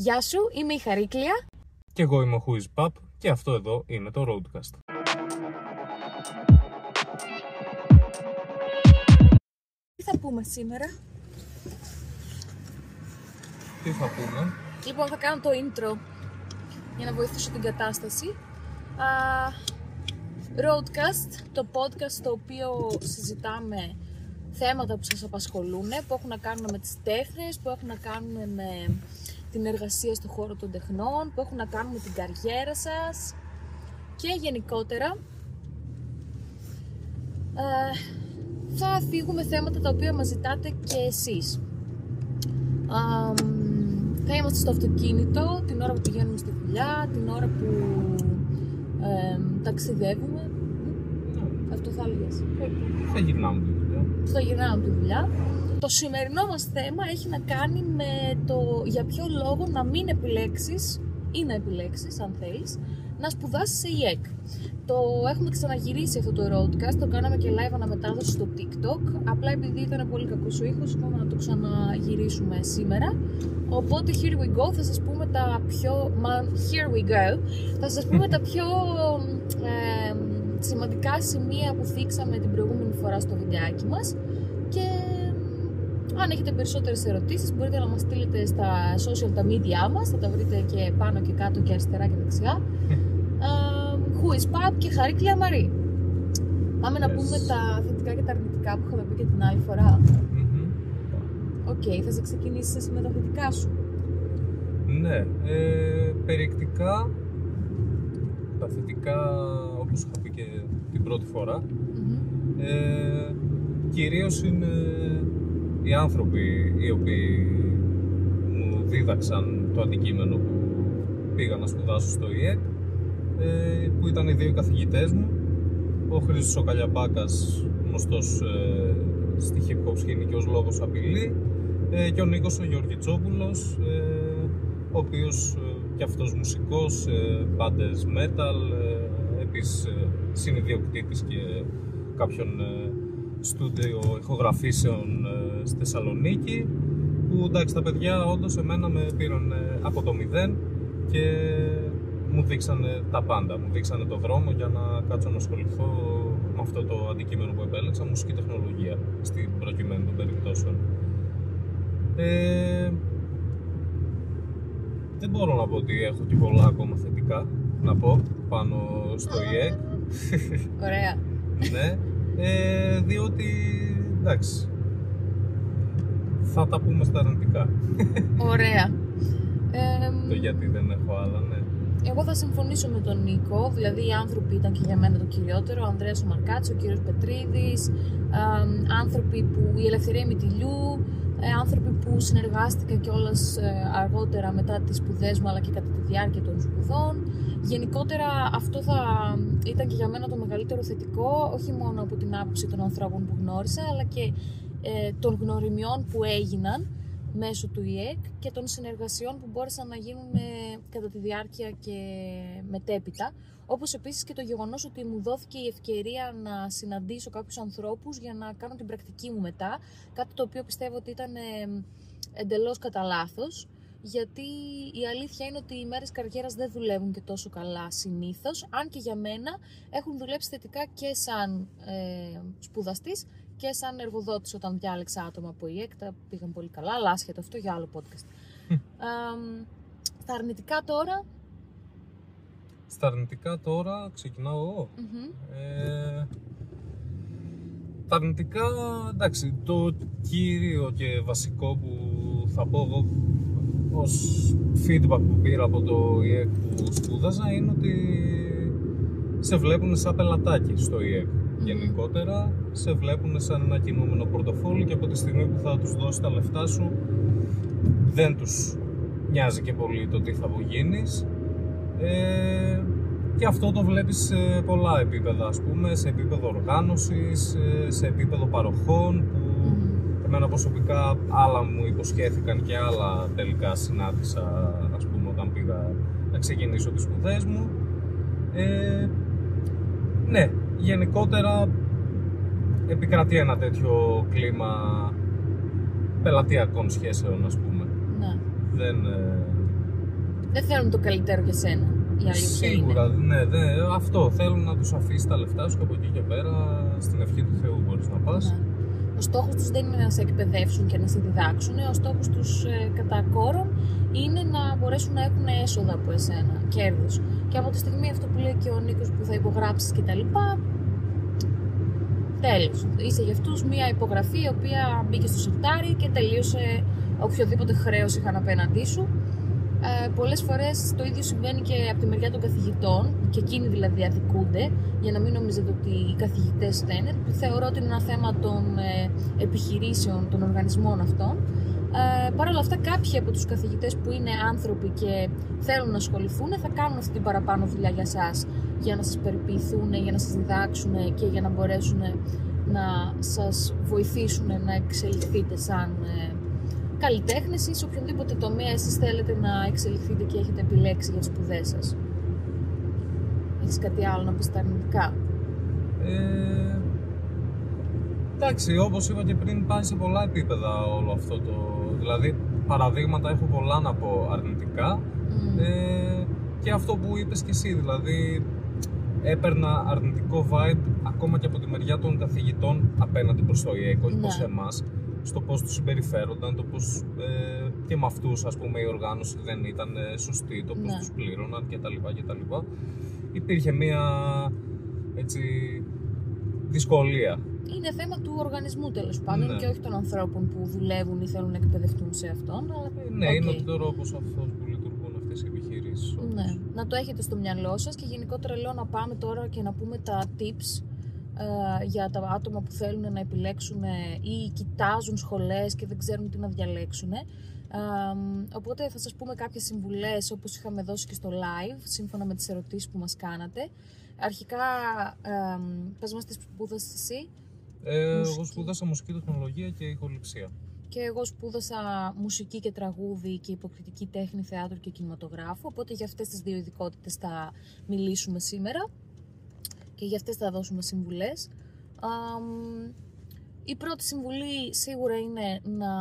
Γεια σου, είμαι η Χαρίκλεια. Και εγώ είμαι ο Χουιζ Παπ και αυτό εδώ είναι το Roadcast. Τι θα πούμε σήμερα? Λοιπόν, θα κάνω το intro για να βοηθήσω την κατάσταση. Roadcast, το podcast στο οποίο συζητάμε θέματα που σας απασχολούν, που έχουν να κάνουν με τις τέχνες, που έχουν να κάνουν με την εργασία στον χώρο των τεχνών, που έχουν να κάνουν με την καριέρα σας και γενικότερα. Θα αφήγουμε θέματα τα οποία μας ζητάτε και εσείς. Θα είμαστε στο αυτοκίνητο, την ώρα που πηγαίνουμε στη δουλειά, την ώρα που ταξιδεύουμε. Αυτό θα έλεγες. Θα γυρνάμε τη δουλειά. Το σημερινό μας θέμα έχει να κάνει με το για ποιο λόγο να μην επιλέξεις ή να επιλέξεις, αν θέλεις, να σπουδάσεις σε ΙΕΚ. Το έχουμε ξαναγυρίσει αυτό το Roadcast, το κάναμε και live αναμετάδοση στο TikTok. Απλά επειδή ήταν πολύ κακός ο ήχος, είπαμε να το ξαναγυρίσουμε σήμερα. Οπότε here we go, θα σας πούμε τα πιο... θα σας πούμε τα πιο... σημαντικά σημεία που θίξαμε την προηγούμενη φορά στο βιντεάκι μας. Και αν έχετε περισσότερες ερωτήσεις μπορείτε να μας στείλετε στα social τα media μας, θα τα βρείτε και πάνω και κάτω και αριστερά και δεξιά. Who is Pap και Χαρίκλεια Μαρή. Πάμε να πούμε τα θετικά και τα αρνητικά που είχαμε πει και την άλλη φορά. Οκ, θα σε ξεκινήσεις εσύ με τα θετικά σου? Ναι, περιεκτικά τα θετικά, όπως είχα πει και την πρώτη φορά, κυρίως είναι οι άνθρωποι οι οποίοι μου δίδαξαν το αντικείμενο που πήγα να σπουδάσω στο ΙΕΚ, που ήταν οι δύο καθηγητές μου, ο Χρήστος Σοκαλιά, γνωστός στη hip hop σκηνή και ως λόγος απειλή, και ο Νίκος ο Γεωργιτζόπουλος, ο οποίος και αυτός μουσικός, μπάντες metal, επίσης συνειδιοκτήτης και κάποιων στούντιο ηχογραφήσεων στη Θεσσαλονίκη, που εντάξει, τα παιδιά όντως εμένα με πήραν από το μηδέν και μου δείξανε τα πάντα, μου δείξανε το δρόμο για να κάτσω να ασχοληθώ με αυτό το αντικείμενο που επέλεξα, μουσική τεχνολογία στην προκειμένη των περιπτώσεων. Δεν μπορώ να πω ότι έχω και πολλά ακόμα θετικά να πω πάνω στο ΙΕΚ. Ωραία. Ναι, διότι εντάξει, θα τα πούμε στα αρνητικά. Ωραία. Το γιατί δεν έχω άλλα, ναι. Εγώ θα συμφωνήσω με τον Νίκο, δηλαδή οι άνθρωποι ήταν και για μένα το κυριότερο. Ο Ανδρέας ο Μαρκάτσης, ο κύριος Πετρίδης, άνθρωποι που η Ελευθερία Μητηλιού, άνθρωποι που συνεργάστηκα κιόλας αργότερα μετά τις σπουδές μου αλλά και κατά τη διάρκεια των σπουδών. Γενικότερα αυτό θα ήταν και για μένα το μεγαλύτερο θετικό, όχι μόνο από την άποψη των ανθρώπων που γνώρισα αλλά και των γνωριμιών που έγιναν μέσω του ΙΕΚ και των συνεργασιών που μπόρεσαν να γίνουν κατά τη διάρκεια και μετέπειτα. Όπως επίσης και το γεγονός ότι μου δόθηκε η ευκαιρία να συναντήσω κάποιους ανθρώπους για να κάνω την πρακτική μου μετά, κάτι το οποίο πιστεύω ότι ήταν εντελώς κατά λάθος, γιατί η αλήθεια είναι ότι οι μέρες καριέρας δεν δουλεύουν και τόσο καλά συνήθως, αν και για μένα έχουν δουλέψει θετικά και σαν σπουδαστής και σαν εργοδότης όταν διάλεξα άτομα από ΙΕΚ, τα πήγαν πολύ καλά, αλλά άσχετο αυτό για άλλο podcast. Στα αρνητικά τώρα... ξεκινάω εγώ. Τα αρνητικά, εντάξει, το κύριο και βασικό που θα πω εγώ ως feedback που πήρα από το ΙΕΚ που σπούδαζα είναι ότι σε βλέπουν σαν πελατάκι στο ΙΕΚ. Γενικότερα σε βλέπουν σαν ένα κινούμενο πορτοφόλι και από τη στιγμή που θα τους δώσεις τα λεφτά σου δεν τους νοιάζει και πολύ το τι θα απογίνεις. Και αυτό το βλέπεις σε πολλά επίπεδα, ας πούμε, σε επίπεδο οργάνωσης, σε επίπεδο παροχών που εμένα προσωπικά άλλα μου υποσχέθηκαν και άλλα τελικά συνάντησα, ας πούμε, όταν πήγα να ξεκινήσω τις σπουδές μου. Ναι, γενικότερα επικρατεί ένα τέτοιο κλίμα πελατειακών σχέσεων, ας πούμε. Ναι. Δεν δεν θέλουν το καλύτερο για σένα. Σίγουρα, είναι. Ναι, δε, αυτό. Θέλουν να τους αφήσεις τα λεφτά σου και από εκεί και πέρα στην ευχή του Θεού μπορείς να πας. Ναι. Ο στόχος τους δεν είναι να σε εκπαιδεύσουν και να σε διδάξουν. Ο στόχος τους κατά κόρον είναι να μπορέσουν να έχουν έσοδα από εσένα, κέρδος. Και από τη στιγμή αυτό που λέει και ο Νίκος που θα υπογράψεις κτλ. Τέλος. Είσαι για αυτούς μια υπογραφή η οποία μπήκε στο σιρτάρι και τελείωσε οποιοδήποτε χρέος είχαν απέναντί σου. Πολλές φορές το ίδιο συμβαίνει και από τη μεριά των καθηγητών, και εκείνοι δηλαδή αδικούνται, για να μην νομίζετε ότι οι καθηγητές στένε, που θεωρώ ότι είναι ένα θέμα των επιχειρήσεων, των οργανισμών αυτών. Παρ' όλα αυτά, κάποιοι από τους καθηγητές που είναι άνθρωποι και θέλουν να ασχοληθούν θα κάνουν αυτή την παραπάνω δουλειά για σας, για να σας περιποιηθούν, για να σας διδάξουν και για να μπορέσουν να σας βοηθήσουν να εξελιχθείτε σαν καλλιτέχνες ή σε οποιονδήποτε τομέα εσείς θέλετε να εξελιχθείτε και έχετε επιλέξει για τις σπουδές σας. Έχεις κάτι άλλο να πεις στα αρνητικά? Εντάξει, όπως είπα και πριν, πάει σε πολλά επίπεδα όλο αυτό το... Δηλαδή, παραδείγματα έχω πολλά να πω αρνητικά. Και αυτό που είπες και εσύ, δηλαδή έπαιρνα αρνητικό vibe ακόμα και από τη μεριά των καθηγητών απέναντι προς το ΙΕΚ, όχι προς εμάς, στο πώς τους συμπεριφέρονταν, το πώς και με αυτούς, ας πούμε, η οργάνωση δεν ήταν σωστή, το πώς τους πλήρωναν κτλ. Υπήρχε μία, έτσι, δυσκολία. Είναι θέμα του οργανισμού, τέλος πάντων, και όχι των ανθρώπων που δουλεύουν ή θέλουν να εκπαιδευτούν σε αυτόν. Αλλά... Ναι, είναι ο τρόπος αυτός που λειτουργούν αυτές οι επιχειρήσεις. Όπως... Ναι, να το έχετε στο μυαλό σας. Και γενικότερα λέω να πάμε τώρα και να πούμε τα tips για τα άτομα που θέλουν να επιλέξουν ή κοιτάζουν σχολές και δεν ξέρουν τι να διαλέξουν. Οπότε θα σας πούμε κάποιες συμβουλές, όπως είχαμε δώσει και στο live, σύμφωνα με τις ερωτήσεις που μας κάνατε. Αρχικά, πες μας τι σπούδασες εσύ. Εγώ σπούδασα μουσική τεχνολογία και εικοληψία. Και εγώ σπούδασα μουσική και τραγούδι και υποκριτική τέχνη, θεάτρο και κινηματογράφο. Οπότε για αυτές τις δύο ειδικότητες θα μιλήσουμε σήμερα και για αυτές θα δώσουμε συμβουλές. Η πρώτη συμβουλή σίγουρα είναι να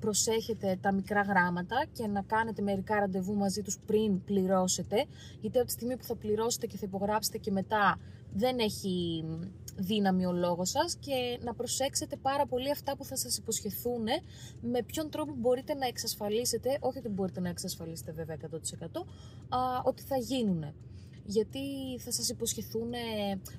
προσέχετε τα μικρά γράμματα και να κάνετε μερικά ραντεβού μαζί τους πριν πληρώσετε, γιατί από τη στιγμή που θα πληρώσετε και θα υπογράψετε και μετά δεν έχει δύναμη ο λόγος σας, και να προσέξετε πάρα πολύ αυτά που θα σας υποσχεθούν, με ποιον τρόπο μπορείτε να εξασφαλίσετε, όχι ότι μπορείτε να εξασφαλίσετε βέβαια 100%, ότι θα γίνουν. Γιατί θα σας υποσχεθούν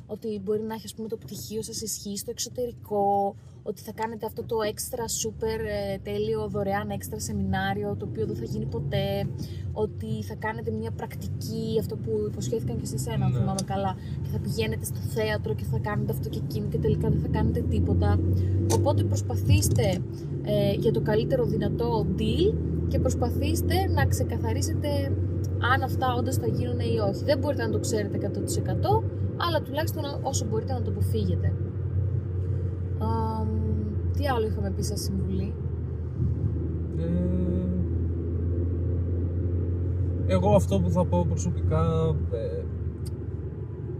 ότι μπορεί να έχει, ας πούμε, το πτυχίο σας ισχύει στο εξωτερικό, ότι θα κάνετε αυτό το έξτρα super τέλειο δωρεάν έξτρα σεμινάριο, το οποίο δεν θα γίνει ποτέ, ότι θα κάνετε μια πρακτική, αυτό που υποσχέθηκαν και σε εσένα, αν θυμάμαι καλά, και θα πηγαίνετε στο θέατρο και θα κάνετε αυτό και εκείνο και τελικά δεν θα κάνετε τίποτα. Οπότε προσπαθήστε για το καλύτερο δυνατό deal και προσπαθήστε να ξεκαθαρίσετε αν αυτά όντως θα γίνουν ή όχι. Δεν μπορείτε να το ξέρετε 100%, αλλά τουλάχιστον όσο μπορείτε να το αποφύγετε. Τι άλλο είχαμε πει σαν συμβουλή? Εγώ αυτό που θα πω προσωπικά,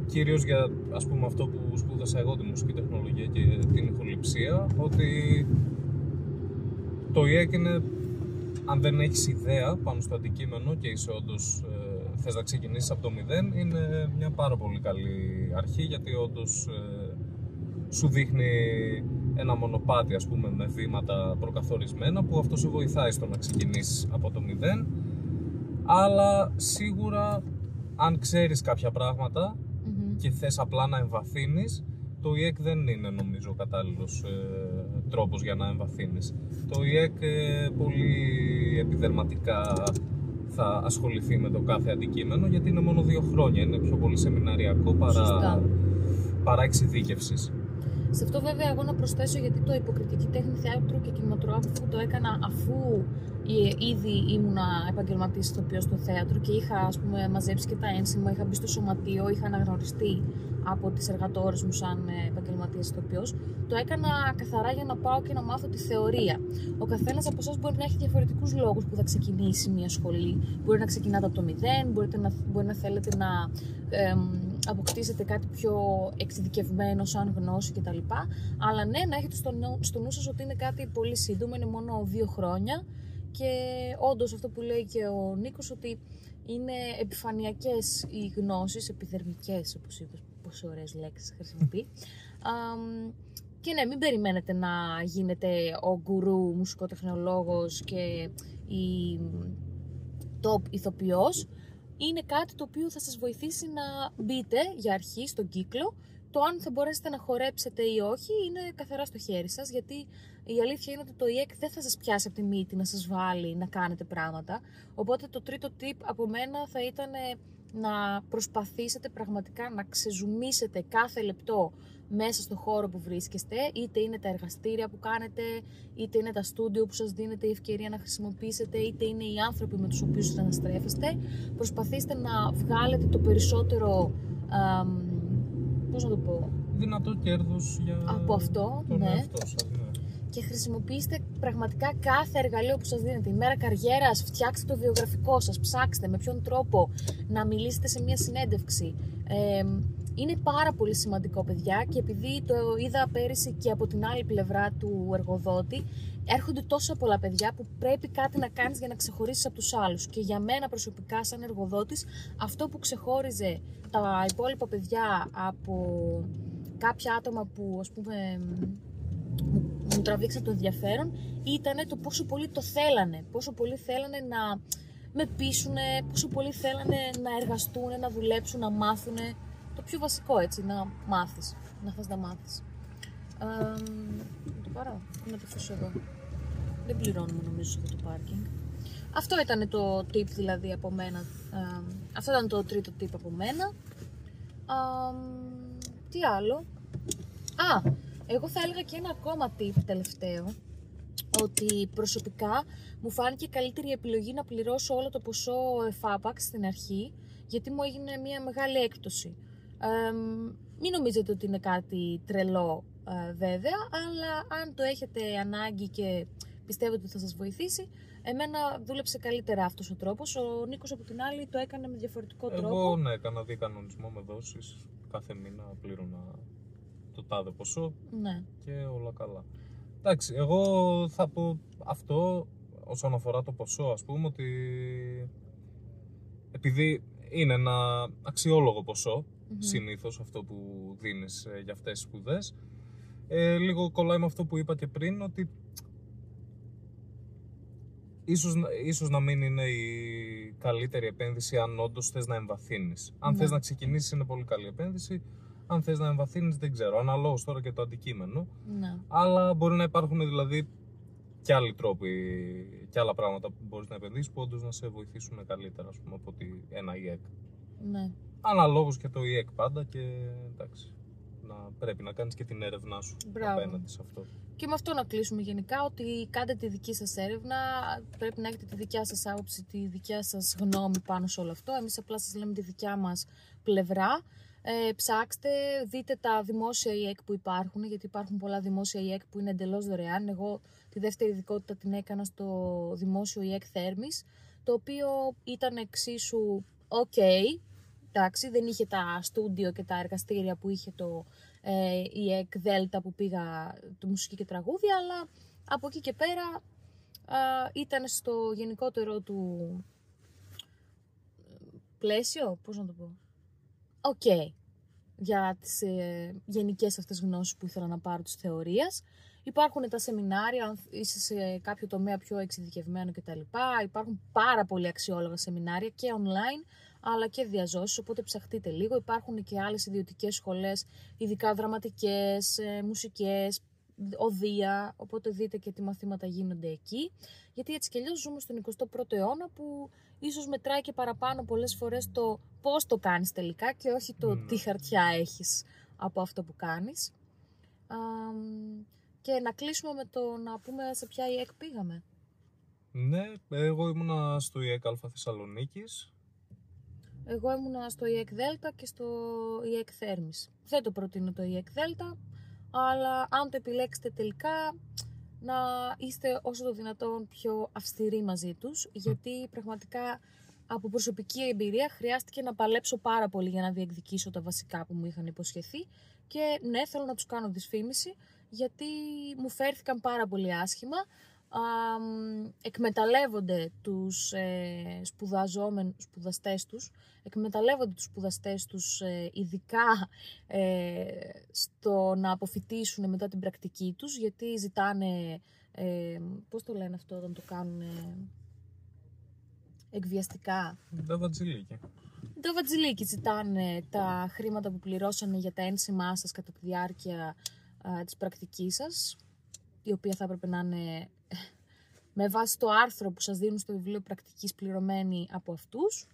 κυρίως για, ας πούμε, αυτό που σπούδασα εγώ, τη μουσική τεχνολογία και την ηχοληψία, ότι το ΙΕΚ είναι... Αν δεν έχεις ιδέα πάνω στο αντικείμενο και είσαι όντως θες να ξεκινήσεις από το μηδέν, είναι μια πάρα πολύ καλή αρχή, γιατί όντως σου δείχνει ένα μονοπάτι, ας πούμε, με βήματα προκαθορισμένα, που αυτό σε βοηθάει στο να ξεκινήσεις από το μηδέν. Αλλά σίγουρα, αν ξέρεις κάποια πράγματα και θες απλά να εμβαθύνεις, το ΙΕΚ δεν είναι, νομίζω, κατάλληλος τρόπος για να εμβαθύνεις. Το ΙΕΚ πολύ επιδερματικά θα ασχοληθεί με το κάθε αντικείμενο, γιατί είναι μόνο 2 χρόνια, είναι πιο πολύ σεμιναριακό παρά εξειδίκευσης. Σε αυτό βέβαια εγώ να προσθέσω, γιατί το υποκριτική τέχνη, θεάτρου και κινηματογράφου το έκανα αφού ήδη ήμουνα επαγγελματής ηθοποιός στο θέατρο και είχα, ας πούμε, μαζέψει και τα ένσημα, είχα μπει στο σωματείο, είχα αναγνωριστεί από τις εργατόρες μου σαν επαγγελματίας ηθοποιός. Το έκανα καθαρά για να πάω και να μάθω τη θεωρία. Ο καθένας από εσάς μπορεί να έχει διαφορετικούς λόγους που θα ξεκινήσει μια σχολή. Μπορεί να ξεκινάτε από το μηδέν, μπορεί να θέλετε να αποκτήσετε κάτι πιο εξειδικευμένο σαν γνώση κτλ. Αλλά ναι, να έχετε στο νου σας ότι είναι κάτι πολύ σύντομο, είναι μόνο 2 χρόνια Και όντως αυτό που λέει και ο Νίκος, ότι είναι επιφανειακές οι γνώσεις, επιδερμικές, όπως είπες, πόσες ωραίες λέξεις χρησιμοποιεί. Και ναι, μην περιμένετε να γίνετε ο γκουρού μουσικοτεχνολόγος και η top ηθοποιός. Είναι κάτι το οποίο θα σας βοηθήσει να μπείτε για αρχή στον κύκλο. Το αν θα μπορέσετε να χορέψετε ή όχι είναι καθαρά στο χέρι σας, γιατί η αλήθεια είναι ότι το ΙΕΚ δεν θα σας πιάσει από τη μύτη να σας βάλει να κάνετε πράγματα. Οπότε το τρίτο tip από μένα θα ήταν να προσπαθήσετε πραγματικά να ξεζουμίσετε κάθε λεπτό μέσα στο χώρο που βρίσκεστε, είτε είναι τα εργαστήρια που κάνετε, είτε είναι τα στούντιο που σας δίνετε η ευκαιρία να χρησιμοποιήσετε, είτε είναι οι άνθρωποι με τους οποίους θα αναστρέφεστε. Προσπαθήστε να βγάλετε το περισσότερο, πώς να το πω, δυνατό κέρδος για από αυτό, τον εαυτό σας, ναι. Και χρησιμοποιήστε πραγματικά κάθε εργαλείο που σας δίνετε. Ημέρα καριέρας, φτιάξτε το βιογραφικό σας, ψάξτε με ποιον τρόπο να μιλήσετε σε μια συνέντευξη. Είναι πάρα πολύ σημαντικό, παιδιά, και επειδή το είδα πέρυσι και από την άλλη πλευρά του εργοδότη, έρχονται τόσα πολλά παιδιά που πρέπει κάτι να κάνεις για να ξεχωρίσεις από τους άλλους. Και για μένα προσωπικά σαν εργοδότης, αυτό που ξεχώριζε τα υπόλοιπα παιδιά από κάποια άτομα που, ας πούμε, μου τραβήξαν το ενδιαφέρον, ήταν το πόσο πολύ το θέλανε, πόσο πολύ θέλανε να με πείσουνε, πόσο πολύ θέλανε να εργαστούνε, να δουλέψουν, να μάθουνε. Το πιο βασικό, έτσι, να μάθεις, να θες να μάθεις. Το πάρω, να το αφήσω εδώ. Δεν πληρώνουμε νομίζω για το πάρκινγκ. Αυτό ήταν το tip δηλαδή από μένα. Αυτό ήταν το τρίτο tip από μένα. Τι άλλο. Εγώ θα έλεγα και ένα ακόμα tip τελευταίο, ότι προσωπικά μου φάνηκε καλύτερη επιλογή να πληρώσω όλο το ποσό εφάπαξ στην αρχή, γιατί μου έγινε μια μεγάλη έκπτωση. Μην νομίζετε ότι είναι κάτι τρελό, βέβαια, αλλά αν το έχετε ανάγκη και πιστεύετε ότι θα σας βοηθήσει, εμένα δούλεψε καλύτερα αυτός ο τρόπος. Ο Νίκος από την άλλη το έκανε με διαφορετικό τρόπο. Εγώ ναι, έκανα διακανονισμό με δόσεις, κάθε μήνα πλήρωνα το τάδε ποσό, ναι, και όλα καλά. Εντάξει, εγώ θα πω αυτό όσον αφορά το ποσό, ας πούμε, ότι επειδή είναι ένα αξιόλογο ποσό, συνήθως αυτό που δίνεις για αυτές τις σπουδές, λίγο κολλάει με αυτό που είπα και πριν, ότι ίσως να μην είναι η καλύτερη επένδυση αν όντως θες να εμβαθύνεις. Αν θες να ξεκινήσεις είναι πολύ καλή επένδυση, αν θες να εμβαθύνεις δεν ξέρω, αναλόγως τώρα και το αντικείμενο, αλλά μπορεί να υπάρχουν δηλαδή και άλλοι τρόποι και άλλα πράγματα που μπορείς να επενδύσεις που όντως να σε βοηθήσουν καλύτερα, ας πούμε, από ότι ένα ΙΕΚ. Ναι. Αναλόγως και το ΙΕΚ πάντα, και εντάξει, πρέπει να κάνεις και την έρευνά σου απέναντι σε αυτό. Και με αυτό να κλείσουμε γενικά, ότι κάντε τη δική σας έρευνα, πρέπει να έχετε τη δικιά σας άποψη, τη δικιά σας γνώμη πάνω σε όλο αυτό. Εμείς απλά σας λέμε τη δικιά μας πλευρά. Ψάξτε, δείτε τα δημόσια ΙΕΚ που υπάρχουν, γιατί υπάρχουν πολλά δημόσια ΙΕΚ που είναι εντελώς δωρεάν. Εγώ τη δεύτερη ειδικότητα την έκανα στο δημόσιο ΙΕΚ Θέρμης, το οποίο ήταν εξίσου ok, εντάξει, δεν είχε τα στούντιο και τα εργαστήρια που είχε το ΙΕΚ Δέλτα που πήγα το μουσική και τραγούδια, αλλά από εκεί και πέρα ήταν στο γενικότερο του πλαίσιο, πώς να το πω, ok, για τις γενικές αυτές γνώσεις που ήθελα να πάρω της θεωρίας. Υπάρχουν τα σεμινάρια, αν είσαι σε κάποιο τομέα πιο εξειδικευμένο κτλ. Υπάρχουν πάρα πολύ αξιόλογα σεμινάρια και online, αλλά και διαζώσεις, οπότε ψαχτείτε λίγο. Υπάρχουν και άλλες ιδιωτικές σχολές, ειδικά δραματικές, μουσικές, οδεία, οπότε δείτε και τι μαθήματα γίνονται εκεί. Γιατί έτσι κι αλλιώς ζούμε στον 21ο αιώνα που ίσως μετράει και παραπάνω πολλές φορές το πώς το κάνεις τελικά και όχι το τι χαρτιά έχεις από αυτό που κάνεις. Και να κλείσουμε με το να πούμε σε ποια ΙΕΚ πήγαμε. Ναι, εγώ ήμουνα στο ΙΕΚ Άλφα Θεσσαλονίκης. Εγώ ήμουνα στο ΙΕΚ Δέλτα και στο ΙΕΚ Θέρμης. Δεν το προτείνω το ΙΕΚ Δέλτα, αλλά αν το επιλέξετε τελικά, να είστε όσο το δυνατόν πιο αυστηροί μαζί τους, γιατί πραγματικά από προσωπική εμπειρία χρειάστηκε να παλέψω πάρα πολύ για να διεκδικήσω τα βασικά που μου είχαν υποσχεθεί. Και ναι, θέλω να τους κάνω δυσφήμιση, γιατί μου φέρθηκαν πάρα πολύ άσχημα, εκμεταλλεύονται τους σπουδαστές τους, εκμεταλλεύονται τους σπουδαστές τους ειδικά στο να αποφοιτήσουν μετά την πρακτική τους, γιατί ζητάνε, πώς το λένε αυτό όταν το κάνουν εκβιαστικά. Τα βατζιλίκια. Τα βατζιλίκια ζητάνε τα χρήματα που πληρώσανε για τα ένσημά σας κατά τη διάρκεια της πρακτικής σας, η οποία θα έπρεπε να είναι με βάση το άρθρο που σας δίνουν στο βιβλίο πρακτικής πληρωμένη από αυτούς.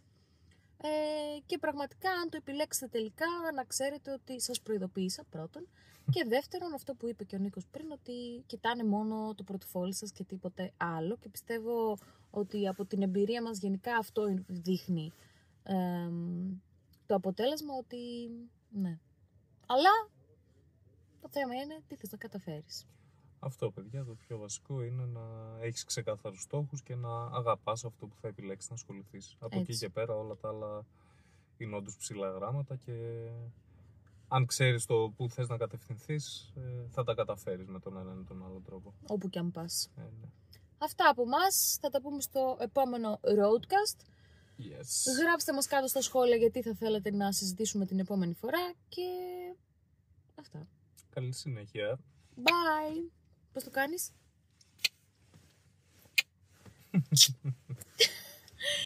Και πραγματικά, αν το επιλέξετε τελικά, να ξέρετε ότι σας προειδοποίησα πρώτον. Και δεύτερον, αυτό που είπε και ο Νίκος πριν, ότι κοιτάνε μόνο το πορτοφόλι σας και τίποτε άλλο. Και πιστεύω ότι από την εμπειρία μας γενικά αυτό δείχνει το αποτέλεσμα, ότι ναι. Αλλά το θέμα είναι τι θες να καταφέρεις. Αυτό, παιδιά, το πιο βασικό είναι να έχεις ξεκάθαρους στόχους και να αγαπάς αυτό που θα επιλέξεις να ασχοληθείς. Από εκεί και πέρα όλα τα άλλα είναι όντως ψηλά γράμματα και αν ξέρεις το που θες να κατευθυνθείς, θα τα καταφέρεις με τον έναν ή τον άλλο τρόπο. Όπου και αν πας. Ναι. Αυτά από εμάς, θα τα πούμε στο επόμενο Roadcast. Yes. Γράψτε μας κάτω στα σχόλια γιατί θα θέλετε να συζητήσουμε την επόμενη φορά και αυτά. Καλή συνέχεια. Bye. Πώς το κάνεις?